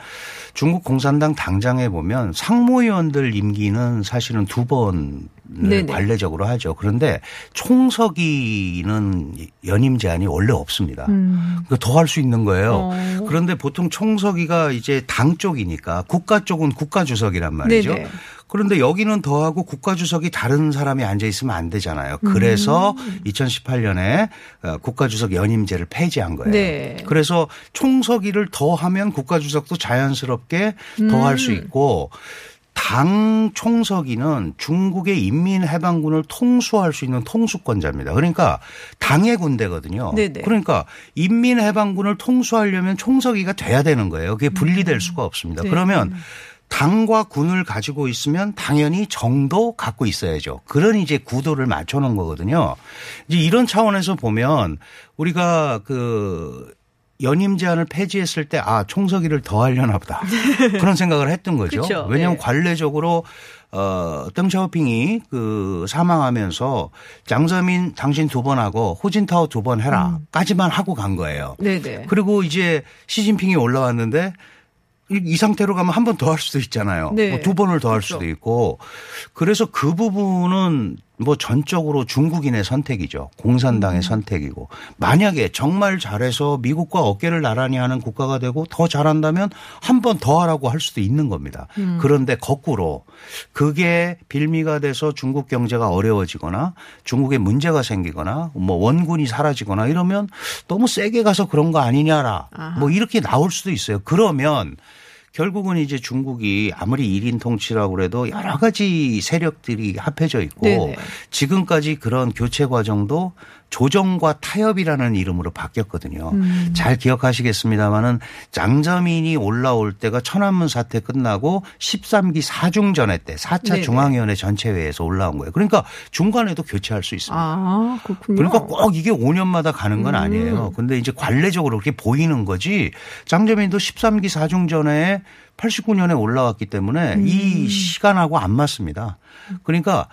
중국 공산당 당장에 보면 상무위원들 임기는 사실은 두 번. 네네. 관례적으로 하죠. 그런데 총서기는 연임 제한이 원래 없습니다. 음. 그러니까 더 할 수 있는 거예요. 어. 그런데 보통 총서기가 이제 당 쪽이니까 국가 쪽은 국가주석이란 말이죠. 네네. 그런데 여기는 더하고 국가주석이 다른 사람이 앉아 있으면 안 되잖아요. 그래서 음. 이천십팔 년에 국가주석 연임제를 폐지한 거예요. 네. 그래서 총서기를 더하면 국가주석도 자연스럽게 음. 더 할 수 있고 당 총서기는 중국의 인민해방군을 통수할 수 있는 통수권자입니다. 그러니까 당의 군대거든요. 네네. 그러니까 인민해방군을 통수하려면 총서기가 돼야 되는 거예요. 그게 분리될 음. 수가 없습니다. 네. 그러면 당과 군을 가지고 있으면 당연히 정도 갖고 있어야죠. 그런 이제 구도를 맞춰놓은 거거든요. 이제 이런 차원에서 보면 우리가 그 연임 제한을 폐지했을 때 아 총서기를 더 하려나 보다 그런 생각을 했던 거죠. 그렇죠. 왜냐하면 네. 관례적으로 어, 덩샤오핑이 그 사망하면서 장쩌민 당신 두 번 하고 후진타오 두 번 해라 음. 까지만 하고 간 거예요. 네네. 그리고 이제 시진핑이 올라왔는데 이 상태로 가면 한 번 더 할 수도 있잖아요. 네. 뭐 두 번을 더 할 그렇죠. 수도 있고 그래서 그 부분은 뭐 전적으로 중국인의 선택이죠. 공산당의 음. 선택이고 만약에 정말 잘해서 미국과 어깨를 나란히 하는 국가가 되고 더 잘한다면 한 번 더 하라고 할 수도 있는 겁니다. 음. 그런데 거꾸로 그게 빌미가 돼서 중국 경제가 어려워지거나 중국에 문제가 생기거나 뭐 원군이 사라지거나 이러면 너무 세게 가서 그런 거 아니냐라 아하. 뭐 이렇게 나올 수도 있어요. 그러면 결국은 이제 중국이 아무리 일 인 통치라고 해도 여러 가지 세력들이 합해져 있고 네네. 지금까지 그런 교체 과정도 조정과 타협이라는 이름으로 바뀌었거든요. 음. 잘 기억하시겠습니다마는 장쩌민이 올라올 때가 천안문 사태 끝나고 십삼 기 사중전회 때 사 차 네네. 중앙위원회 전체회에서 올라온 거예요. 그러니까 중간에도 교체할 수 있습니다. 아, 그렇군요. 그러니까 꼭 이게 오 년마다 가는 건 아니에요. 그런데 음. 이제 관례적으로 그렇게 보이는 거지 장쩌민도 십삼 기 사중전회에 팔십구 년에 올라왔기 때문에 음. 이 시간하고 안 맞습니다. 그러니까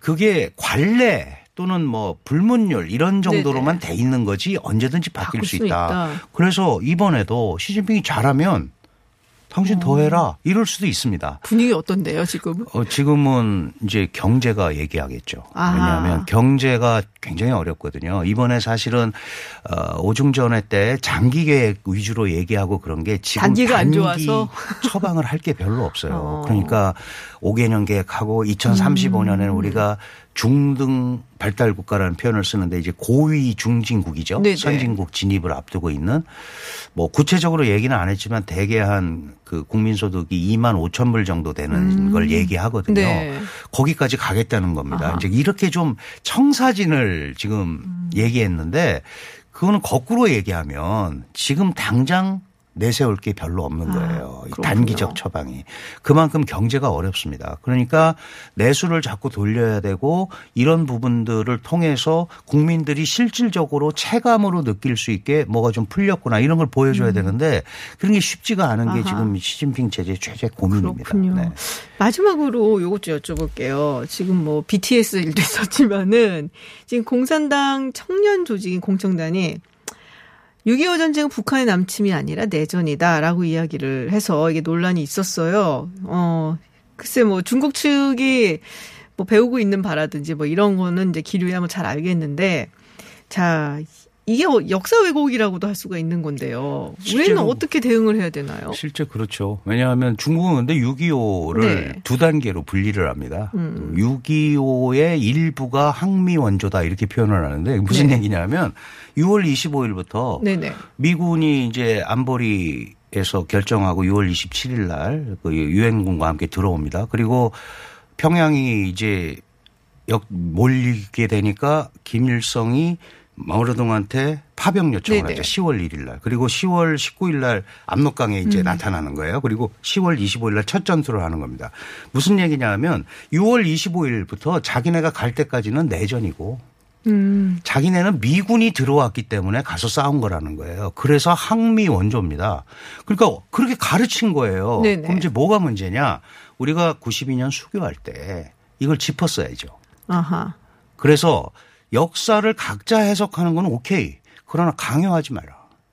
그게 관례. 또는 뭐 불문율 이런 정도로만 네네. 돼 있는 거지 언제든지 바뀔, 바뀔 수, 수 있다. 있다. 그래서 이번에도 시진핑이 잘하면 당신 어. 더 해라 이럴 수도 있습니다. 분위기 어떤데요 지금? 어, 지금은 이제 경제가 얘기하겠죠. 아하. 왜냐하면 경제가 굉장히 어렵거든요. 이번에 사실은 어, 오중전회 때 장기 계획 위주로 얘기하고 그런 게 지금 단기가 단기 안 좋아서 처방을 할 게 별로 없어요. 어. 그러니까 오 개년 계획하고 이천삼십오 년에는 음. 우리가 중등 발달 국가라는 표현을 쓰는데 이제 고위 중진국이죠. 네네. 선진국 진입을 앞두고 있는 뭐 구체적으로 얘기는 안 했지만 대개 한 그 국민소득이 이만 오천 불 정도 되는 음. 걸 얘기하거든요. 네. 거기까지 가겠다는 겁니다. 아하. 이제 이렇게 좀 청사진을 지금 음. 얘기했는데 그거는 거꾸로 얘기하면 지금 당장 내세울 게 별로 없는 거예요. 아, 단기적 처방이. 그만큼 경제가 어렵습니다. 그러니까 내수를 자꾸 돌려야 되고 이런 부분들을 통해서 국민들이 실질적으로 체감으로 느낄 수 있게 뭐가 좀 풀렸구나 이런 걸 보여줘야 음. 되는데 그런 게 쉽지가 않은 아하. 게 지금 시진핑 체제의 최대 고민입니다. 네. 마지막으로 요것 좀 여쭤볼게요. 지금 뭐 비티에스 일도 있었지만은 지금 공산당 청년 조직인 공청단이 육이오 전쟁은 북한의 남침이 아니라 내전이다라고 이야기를 해서 이게 논란이 있었어요. 어, 글쎄 뭐 중국 측이 뭐 배우고 있는 바라든지 뭐 이런 거는 이제 기류야 뭐 잘 알겠는데 자, 이게 역사 왜곡이라고도 할 수가 있는 건데요. 우리는 어떻게 대응을 해야 되나요? 실제 그렇죠. 왜냐하면 중국은 근데 육이오를 네. 두 단계로 분리를 합니다. 음. 육이오의 일부가 항미 원조다 이렇게 표현을 하는데 무슨 네. 얘기냐면 유월 이십오일부터 네네. 미군이 이제 안보리에서 결정하고 유월 이십칠일 날 그 유엔군과 함께 들어옵니다. 그리고 평양이 이제 역 몰리게 되니까 김일성이 마오쩌둥한테 파병 요청을 네네. 하죠. 시월 일일 날. 그리고 시월 십구일 날 압록강에 이제 음. 나타나는 거예요. 그리고 시월 이십오일 날 첫 전투를 하는 겁니다. 무슨 얘기냐 하면 유월 이십오일부터 자기네가 갈 때까지는 내전이고 음. 자기네는 미군이 들어왔기 때문에 가서 싸운 거라는 거예요. 그래서 항미 원조입니다. 그러니까 그렇게 가르친 거예요. 네네. 그럼 이제 뭐가 문제냐. 우리가 구십이년 수교할 때 이걸 짚었어야죠. 아하. 그래서 역사를 각자 해석하는 건 오케이. 그러나 강요하지 마라.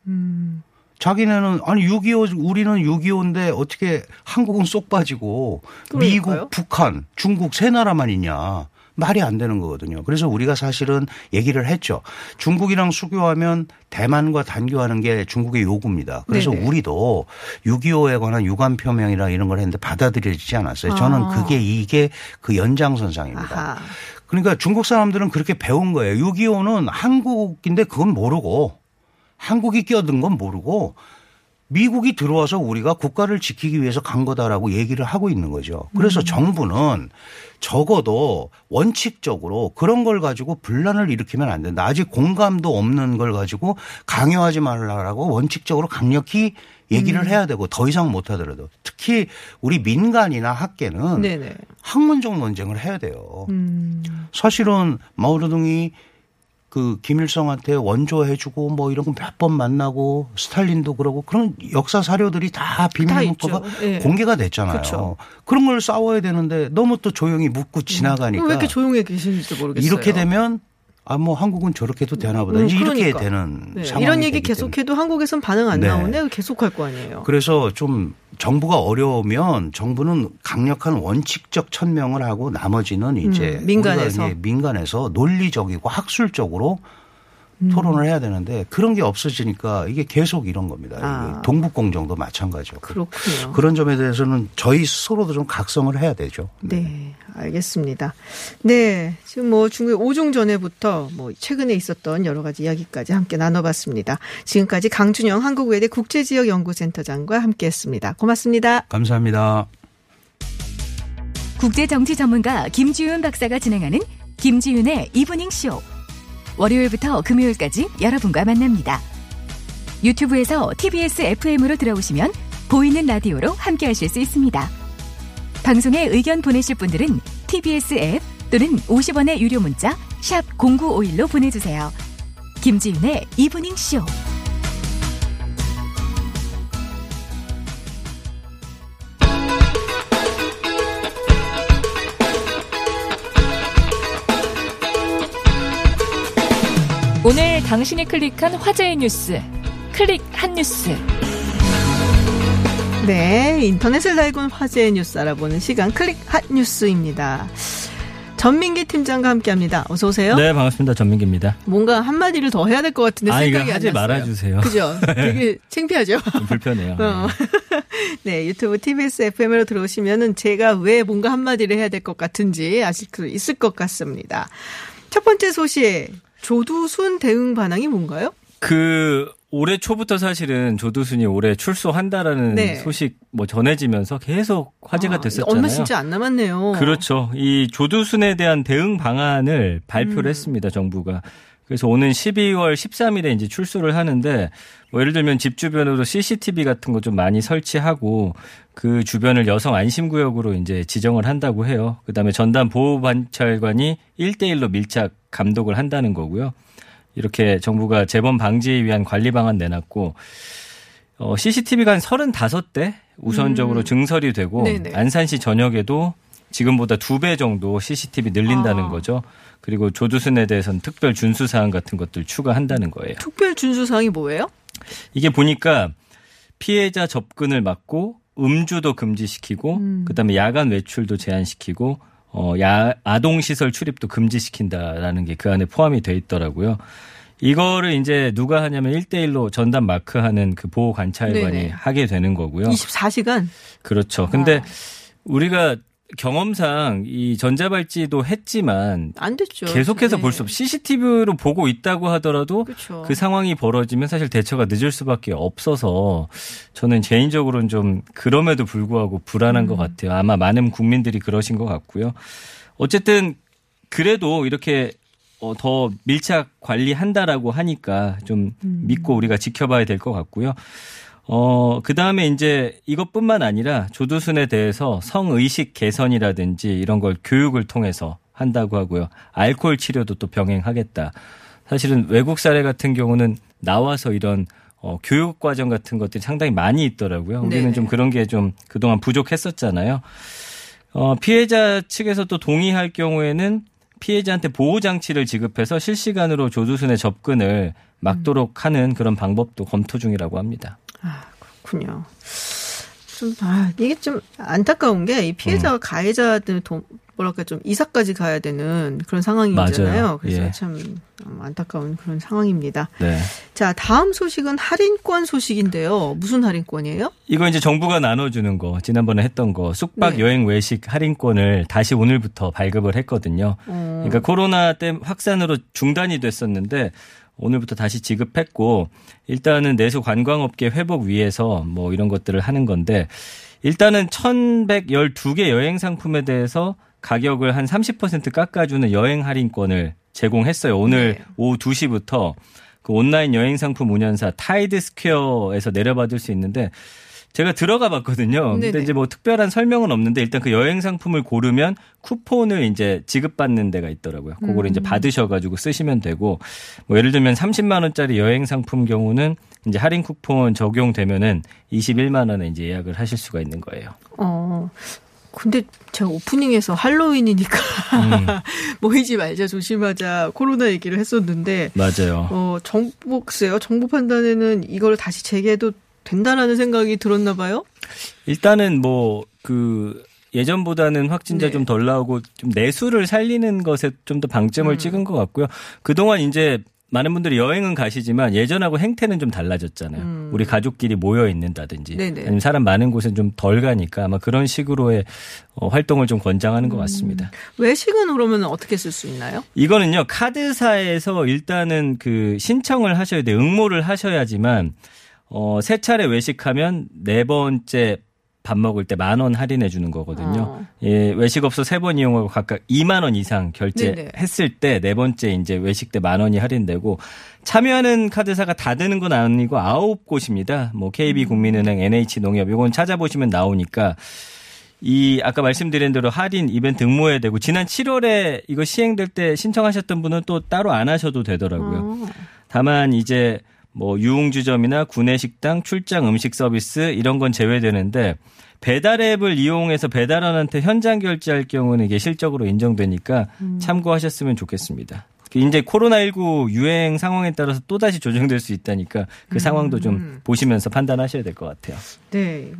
음. 자기네는 아니 육이오 우리는 육이오인데 어떻게 한국은 쏙 빠지고 그러니까요. 미국, 북한, 중국 세 나라만 있냐. 말이 안 되는 거거든요. 그래서 우리가 사실은 얘기를 했죠. 중국이랑 수교하면 대만과 단교하는 게 중국의 요구입니다. 그래서 네네. 우리도 육이오에 관한 유관 표명이라 이런 걸 했는데 받아들여지지 않았어요. 저는 아. 그게 이게 그 연장선상입니다. 아하. 그러니까 중국 사람들은 그렇게 배운 거예요. 육이오는 한국인데 그건 모르고 한국이 끼어든 건 모르고 미국이 들어와서 우리가 국가를 지키기 위해서 간 거다라고 얘기를 하고 있는 거죠. 그래서 음. 정부는 적어도 원칙적으로 그런 걸 가지고 분란을 일으키면 안 된다. 아직 공감도 없는 걸 가지고 강요하지 말라고 원칙적으로 강력히 얘기를 음. 해야 되고 더 이상 못 하더라도 특히 우리 민간이나 학계는 네네. 학문적 논쟁을 해야 돼요. 음. 사실은 마오쩌둥이 그 김일성한테 원조해주고 뭐 이런 거 몇 번 만나고 스탈린도 그러고 그런 역사 사료들이 다 비밀 문서가 네. 공개가 됐잖아요. 그쵸. 그런 걸 싸워야 되는데 너무 또 조용히 묻고 지나가니까. 음. 왜 이렇게 조용히 계시는지도 모르겠어요. 이렇게 되면 아 뭐 한국은 저렇게도 되나 보다. 음, 그러니까. 이렇게 되는 네. 상황이 이런 얘기 계속해도 한국에선 반응 안 네. 나오네. 계속할 거 아니에요. 그래서 좀 정부가 어려우면 정부는 강력한 원칙적 천명을 하고 나머지는 이제 음, 민간에서. 민간에서 논리적이고 학술적으로 음. 토론을 해야 되는데 그런 게 없어지니까 이게 계속 이런 겁니다. 아. 동북공정도 마찬가지고. 그렇군요. 그런 점에 대해서는 저희 스스로도 좀 각성을 해야 되죠. 네. 네. 알겠습니다. 네. 지금 뭐 중국 오중 전에부터 뭐 최근에 있었던 여러 가지 이야기까지 함께 나눠봤습니다. 지금까지 강준영 한국외대 국제지역연구센터장과 함께했습니다. 고맙습니다. 감사합니다. 국제정치 전문가 김지윤 박사가 진행하는 김지윤의 이브닝 쇼. 월요일부터 금요일까지 여러분과 만납니다. 유튜브에서 티비에스 에프엠으로 들어오시면 보이는 라디오로 함께하실 수 있습니다. 방송에 의견 보내실 분들은 티비에스 앱 또는 오십원의 유료 문자 샵 공구오일로 보내주세요. 김지윤의 이브닝 쇼. 오늘 당신이 클릭한 화제의 뉴스, 클릭 한 뉴스. 네, 인터넷을 달군 화제의 뉴스 알아보는 시간, 클릭 한 뉴스입니다. 전민기 팀장과 함께합니다. 어서 오세요. 네, 반갑습니다. 전민기입니다. 뭔가 한 마디를 더 해야 될 것 같은데 아, 생각이 안 나요. 하지 말아주세요. 그죠? 되게 창피하죠. 불편해요. 어. 네, 유튜브 티비에스 에프엠으로 들어오시면은 제가 왜 뭔가 한 마디를 해야 될 것 같은지 아실 수 있을 것 같습니다. 첫 번째 소식. 조두순 대응 반항이 뭔가요? 그 올해 초부터 사실은 조두순이 올해 출소한다라는 네. 소식 뭐 전해지면서 계속 화제가 아, 됐었잖아요. 얼마 진짜 안 남았네요. 그렇죠. 이 조두순에 대한 대응 방안을 발표를 음. 했습니다. 정부가. 그래서 오는 십이월 십삼일에 이제 출소를 하는데 뭐 예를 들면 집 주변으로 씨씨티비 같은 거 좀 많이 설치하고 그 주변을 여성 안심구역으로 이제 지정을 한다고 해요. 그다음에 전담 보호관찰관이 일대일로 밀착 감독을 한다는 거고요. 이렇게 정부가 재범 방지에 위한 관리 방안 내놨고 어, 씨씨티비가 한 서른다섯 대 우선적으로 음. 증설이 되고 네네. 안산시 전역에도 지금보다 두 배 정도 씨씨티비 늘린다는 아. 거죠. 그리고 조두순에 대해서는 특별 준수사항 같은 것들 추가한다는 거예요. 특별 준수사항이 뭐예요? 이게 보니까 피해자 접근을 막고 음주도 금지시키고 음. 그다음에 야간 외출도 제한시키고 어, 야, 아동시설 출입도 금지시킨다라는 게 그 안에 포함이 돼 있더라고요. 이거를 이제 누가 하냐면 일 대일로 전담 마크하는 그 보호 관찰관이 네네. 하게 되는 거고요. 이십사 시간? 그렇죠. 근데 아. 우리가 경험상 이 전자발찌도 했지만 안 됐죠. 계속해서 네. 볼 수 없. 씨씨티비로 보고 있다고 하더라도 그쵸. 그 상황이 벌어지면 사실 대처가 늦을 수밖에 없어서 저는 개인적으로는 좀 그럼에도 불구하고 불안한 음. 것 같아요. 아마 많은 국민들이 그러신 것 같고요. 어쨌든 그래도 이렇게 더 밀착 관리한다라고 하니까 좀 음. 믿고 우리가 지켜봐야 될 것 같고요. 어, 그 다음에 이제 이것뿐만 아니라 조두순에 대해서 성의식 개선이라든지 이런 걸 교육을 통해서 한다고 하고요. 알코올 치료도 또 병행하겠다. 사실은 외국 사례 같은 경우는 나와서 이런 어, 교육 과정 같은 것들이 상당히 많이 있더라고요. 우리는 네네. 좀 그런 게 좀 그동안 부족했었잖아요. 어, 피해자 측에서 또 동의할 경우에는 피해자한테 보호장치를 지급해서 실시간으로 조두순의 접근을 막도록 하는 그런 방법도 검토 중이라고 합니다. 아, 그렇군요. 좀, 아, 이게 좀 안타까운 게 이 피해자와 음. 가해자들 도, 뭐랄까 좀 이사까지 가야 되는 그런 상황이잖아요. 맞아요. 그래서 예. 참 안타까운 그런 상황입니다. 네. 자, 다음 소식은 할인권 소식인데요. 무슨 할인권이에요? 이거 이제 정부가 나눠주는 거, 지난번에 했던 거, 숙박, 네. 여행, 외식 할인권을 다시 오늘부터 발급을 했거든요. 음. 그러니까 코로나 때 확산으로 중단이 됐었는데 오늘부터 다시 지급했고, 일단은 내수 관광업계 회복 위해서 뭐 이런 것들을 하는 건데, 일단은 천백십이 개 여행 상품에 대해서 가격을 한 삼십 퍼센트 깎아주는 여행 할인권을 제공했어요. 오늘 네. 오후 두 시부터 그 온라인 여행 상품 운영사 타이드 스퀘어에서 내려받을 수 있는데, 제가 들어가 봤거든요. 네네. 근데 이제 뭐 특별한 설명은 없는데 일단 그 여행 상품을 고르면 쿠폰을 이제 지급받는 데가 있더라고요. 그거를 음. 이제 받으셔가지고 쓰시면 되고, 뭐 예를 들면 삼십만 원짜리 여행 상품 경우는 이제 할인 쿠폰 적용되면은 이십일만 원에 이제 예약을 하실 수가 있는 거예요. 어. 근데 제가 오프닝에서 할로윈이니까 음. 모이지 말자 조심하자 코로나 얘기를 했었는데 맞아요. 어, 정부 글쎄요. 정부 판단에는 이걸 다시 재개도 된다라는 생각이 들었나 봐요? 일단은 뭐 그 예전보다는 확진자 네. 좀 덜 나오고 좀 내수를 살리는 것에 좀 더 방점을 음. 찍은 것 같고요. 그동안 이제 많은 분들이 여행은 가시지만 예전하고 행태는 좀 달라졌잖아요. 음. 우리 가족끼리 모여 있는다든지 네네. 아니면 사람 많은 곳엔 좀 덜 가니까 아마 그런 식으로의 활동을 좀 권장하는 것 같습니다. 음. 외식은 그러면 어떻게 쓸 수 있나요? 이거는요. 카드사에서 일단은 그 신청을 하셔야 돼요. 응모를 하셔야지만 어, 세 차례 외식하면 네 번째 밥 먹을 때 만 원 할인해 주는 거거든요. 아. 예, 외식업소 세 번 이용하고 각각 이만 원 이상 결제했을 때 네 번째 이제 외식 때 만 원이 할인되고, 참여하는 카드사가 다 되는 건 아니고 아홉 곳입니다. 뭐 케이비 국민은행, 엔에이치 농협 이건 찾아보시면 나오니까 이 아까 말씀드린 대로 할인 이벤트 응모해야 되고, 지난 칠월에 이거 시행될 때 신청하셨던 분은 또 따로 안 하셔도 되더라고요. 아. 다만 이제 뭐 유흥주점이나 구내식당, 출장 음식 서비스 이런 건 제외되는데, 배달앱을 이용해서 배달원한테 현장 결제할 경우는 이게 실적으로 인정되니까 음. 참고하셨으면 좋겠습니다. 이제 코로나십구 유행 상황에 따라서 또다시 조정될 수 있다니까 그 음. 상황도 좀 보시면서 판단하셔야 될 것 같아요. 네.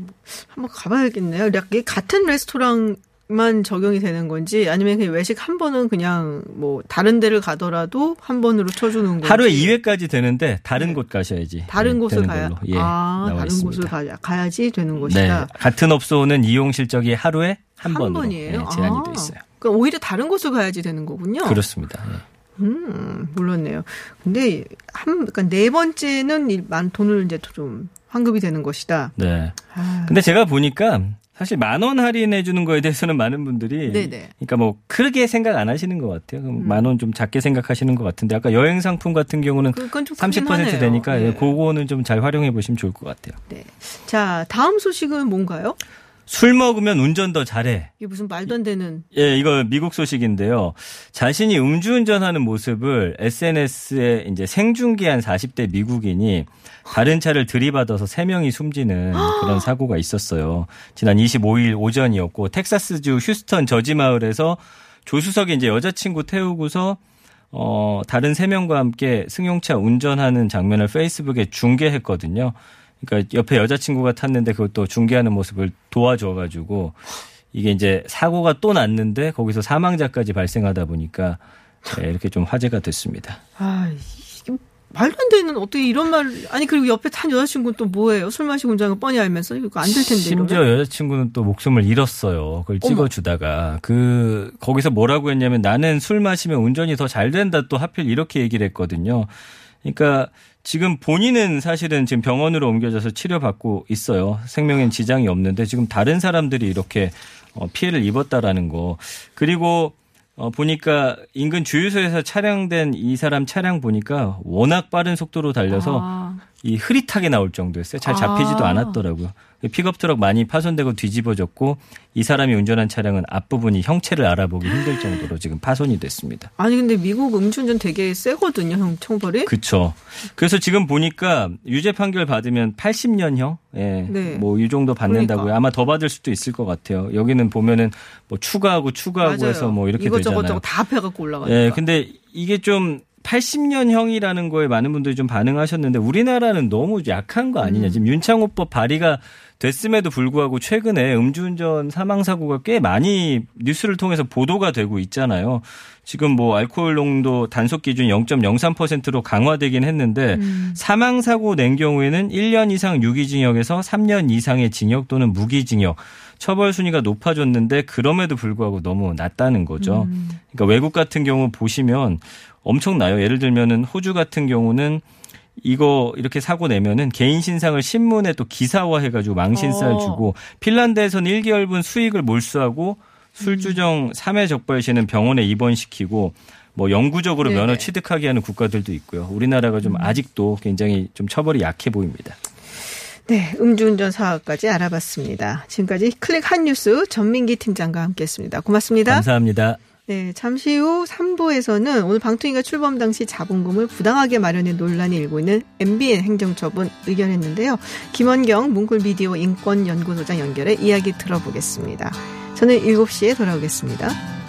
한번 가봐야겠네요. 같은 레스토랑 만 적용이 되는 건지, 아니면 그냥 외식 한 번은 그냥 뭐 다른 데를 가더라도 한 번으로 쳐주는 건지. 하루에 두 회까지 되는데 다른 네. 곳 가셔야지. 다른 네, 곳을 가야. 예, 아, 다른 있습니다. 곳을 가야, 가야지 되는 곳이다. 네. 같은 업소는 이용 실적이 하루에 한, 한 번으로 번이에요? 네, 제한이 아, 돼 있어요. 그러니까 오히려 다른 곳을 가야지 되는 거군요. 그렇습니다. 네. 음, 몰랐네요. 근데 한, 그러니까 네 번째는 만 돈을 이제 좀 환급이 되는 것이다. 네. 아. 근데 제가 보니까. 사실 만 원 할인해 주는 거에 대해서는 많은 분들이 네네. 그러니까 뭐 크게 생각 안 하시는 것 같아요. 음. 만 원 좀 작게 생각하시는 것 같은데, 아까 여행 상품 같은 경우는 삼십 퍼센트 하네요. 되니까 네. 그거는 좀 잘 활용해 보시면 좋을 것 같아요. 네. 자, 다음 소식은 뭔가요? 술 먹으면 운전 더 잘해. 이게 무슨 말도 안 되는. 예, 이거 미국 소식인데요. 자신이 음주운전하는 모습을 에스엔에스에 이제 생중계한 사십 대 미국인이 다른 차를 들이받아서 세 명이 숨지는 그런 사고가 있었어요. 지난 이십오 일 오전이었고, 텍사스주 휴스턴 저지마을에서 조수석에 이제 여자친구 태우고서 어, 다른 세 명과 함께 승용차 운전하는 장면을 페이스북에 중계했거든요. 그러니까 옆에 여자친구가 탔는데 그것도 중계하는 모습을 도와줘가지고, 이게 이제 사고가 또 났는데 거기서 사망자까지 발생하다 보니까 이렇게 좀 화제가 됐습니다. 아, 이게 말도 안 되는, 어떻게 이런 말, 아니, 그리고 옆에 탄 여자친구는 또 뭐예요? 술 마시고 온다는 거 뻔히 알면서? 이거 안 될 텐데. 심지어 이러면. 여자친구는 또 목숨을 잃었어요. 그걸 찍어주다가. 그, 거기서 뭐라고 했냐면 나는 술 마시면 운전이 더 잘 된다 또 하필 이렇게 얘기를 했거든요. 그러니까 지금 본인은 사실은 지금 병원으로 옮겨져서 치료받고 있어요. 생명엔 지장이 없는데 지금 다른 사람들이 이렇게 피해를 입었다라는 거. 그리고 어, 보니까 인근 주유소에서 차량된 이 사람 차량 보니까 워낙 빠른 속도로 달려서 아. 이 흐릿하게 나올 정도였어요. 잘 잡히지도 아. 않았더라고요. 픽업트럭 많이 파손되고 뒤집어졌고 이 사람이 운전한 차량은 앞부분이 형체를 알아보기 힘들 정도로 지금 파손이 됐습니다. 아니 근데 미국 음주운전 되게 세거든요. 형 청벌이. 그렇죠. 그래서 지금 보니까 유죄 판결 받으면 팔십 년형 예, 네. 뭐 이 정도 받는다고요. 그러니까. 아마 더 받을 수도 있을 것 같아요. 여기는 보면은 뭐 추가하고 추가하고 맞아요. 해서 뭐 이렇게 이것저것 되잖아요. 이것저것 다 합해갖고 올라가니까. 예, 근데 이게 좀 팔십 년형이라는 거에 많은 분들이 좀 반응하셨는데 우리나라는 너무 약한 거 아니냐. 음. 지금 윤창호법 발의가 됐음에도 불구하고 최근에 음주운전 사망사고가 꽤 많이 뉴스를 통해서 보도가 되고 있잖아요. 지금 뭐 알코올 농도 단속 기준 영 점 영삼 퍼센트로 강화되긴 했는데 음. 사망사고 낸 경우에는 일 년 이상 유기징역에서 삼 년 이상의 징역 또는 무기징역. 처벌 순위가 높아졌는데 그럼에도 불구하고 너무 낮다는 거죠. 음. 그러니까 외국 같은 경우 보시면 엄청나요. 예를 들면은 호주 같은 경우는 이거 이렇게 사고 내면은 개인 신상을 신문에 또 기사화해가지고 망신살 어. 주고 핀란드에서는 일 개월분 수익을 몰수하고 술주정 음. 삼 회 적발 시에는 병원에 입원시키고 뭐 영구적으로 네네. 면허 취득하게 하는 국가들도 있고요. 우리나라가 좀 아직도 굉장히 좀 처벌이 약해 보입니다. 네, 음주운전 사고까지 알아봤습니다. 지금까지 클릭 한 뉴스 전민기 팀장과 함께했습니다. 고맙습니다. 감사합니다. 네, 잠시 후 삼 부에서는 오늘 방통위가 출범 당시 자본금을 부당하게 마련해 논란이 일고 있는 엠비엔 행정처분 의결했는데요. 김원경 문쿨미디어 인권연구소장 연결해 이야기 들어보겠습니다. 저는 일곱 시에 돌아오겠습니다.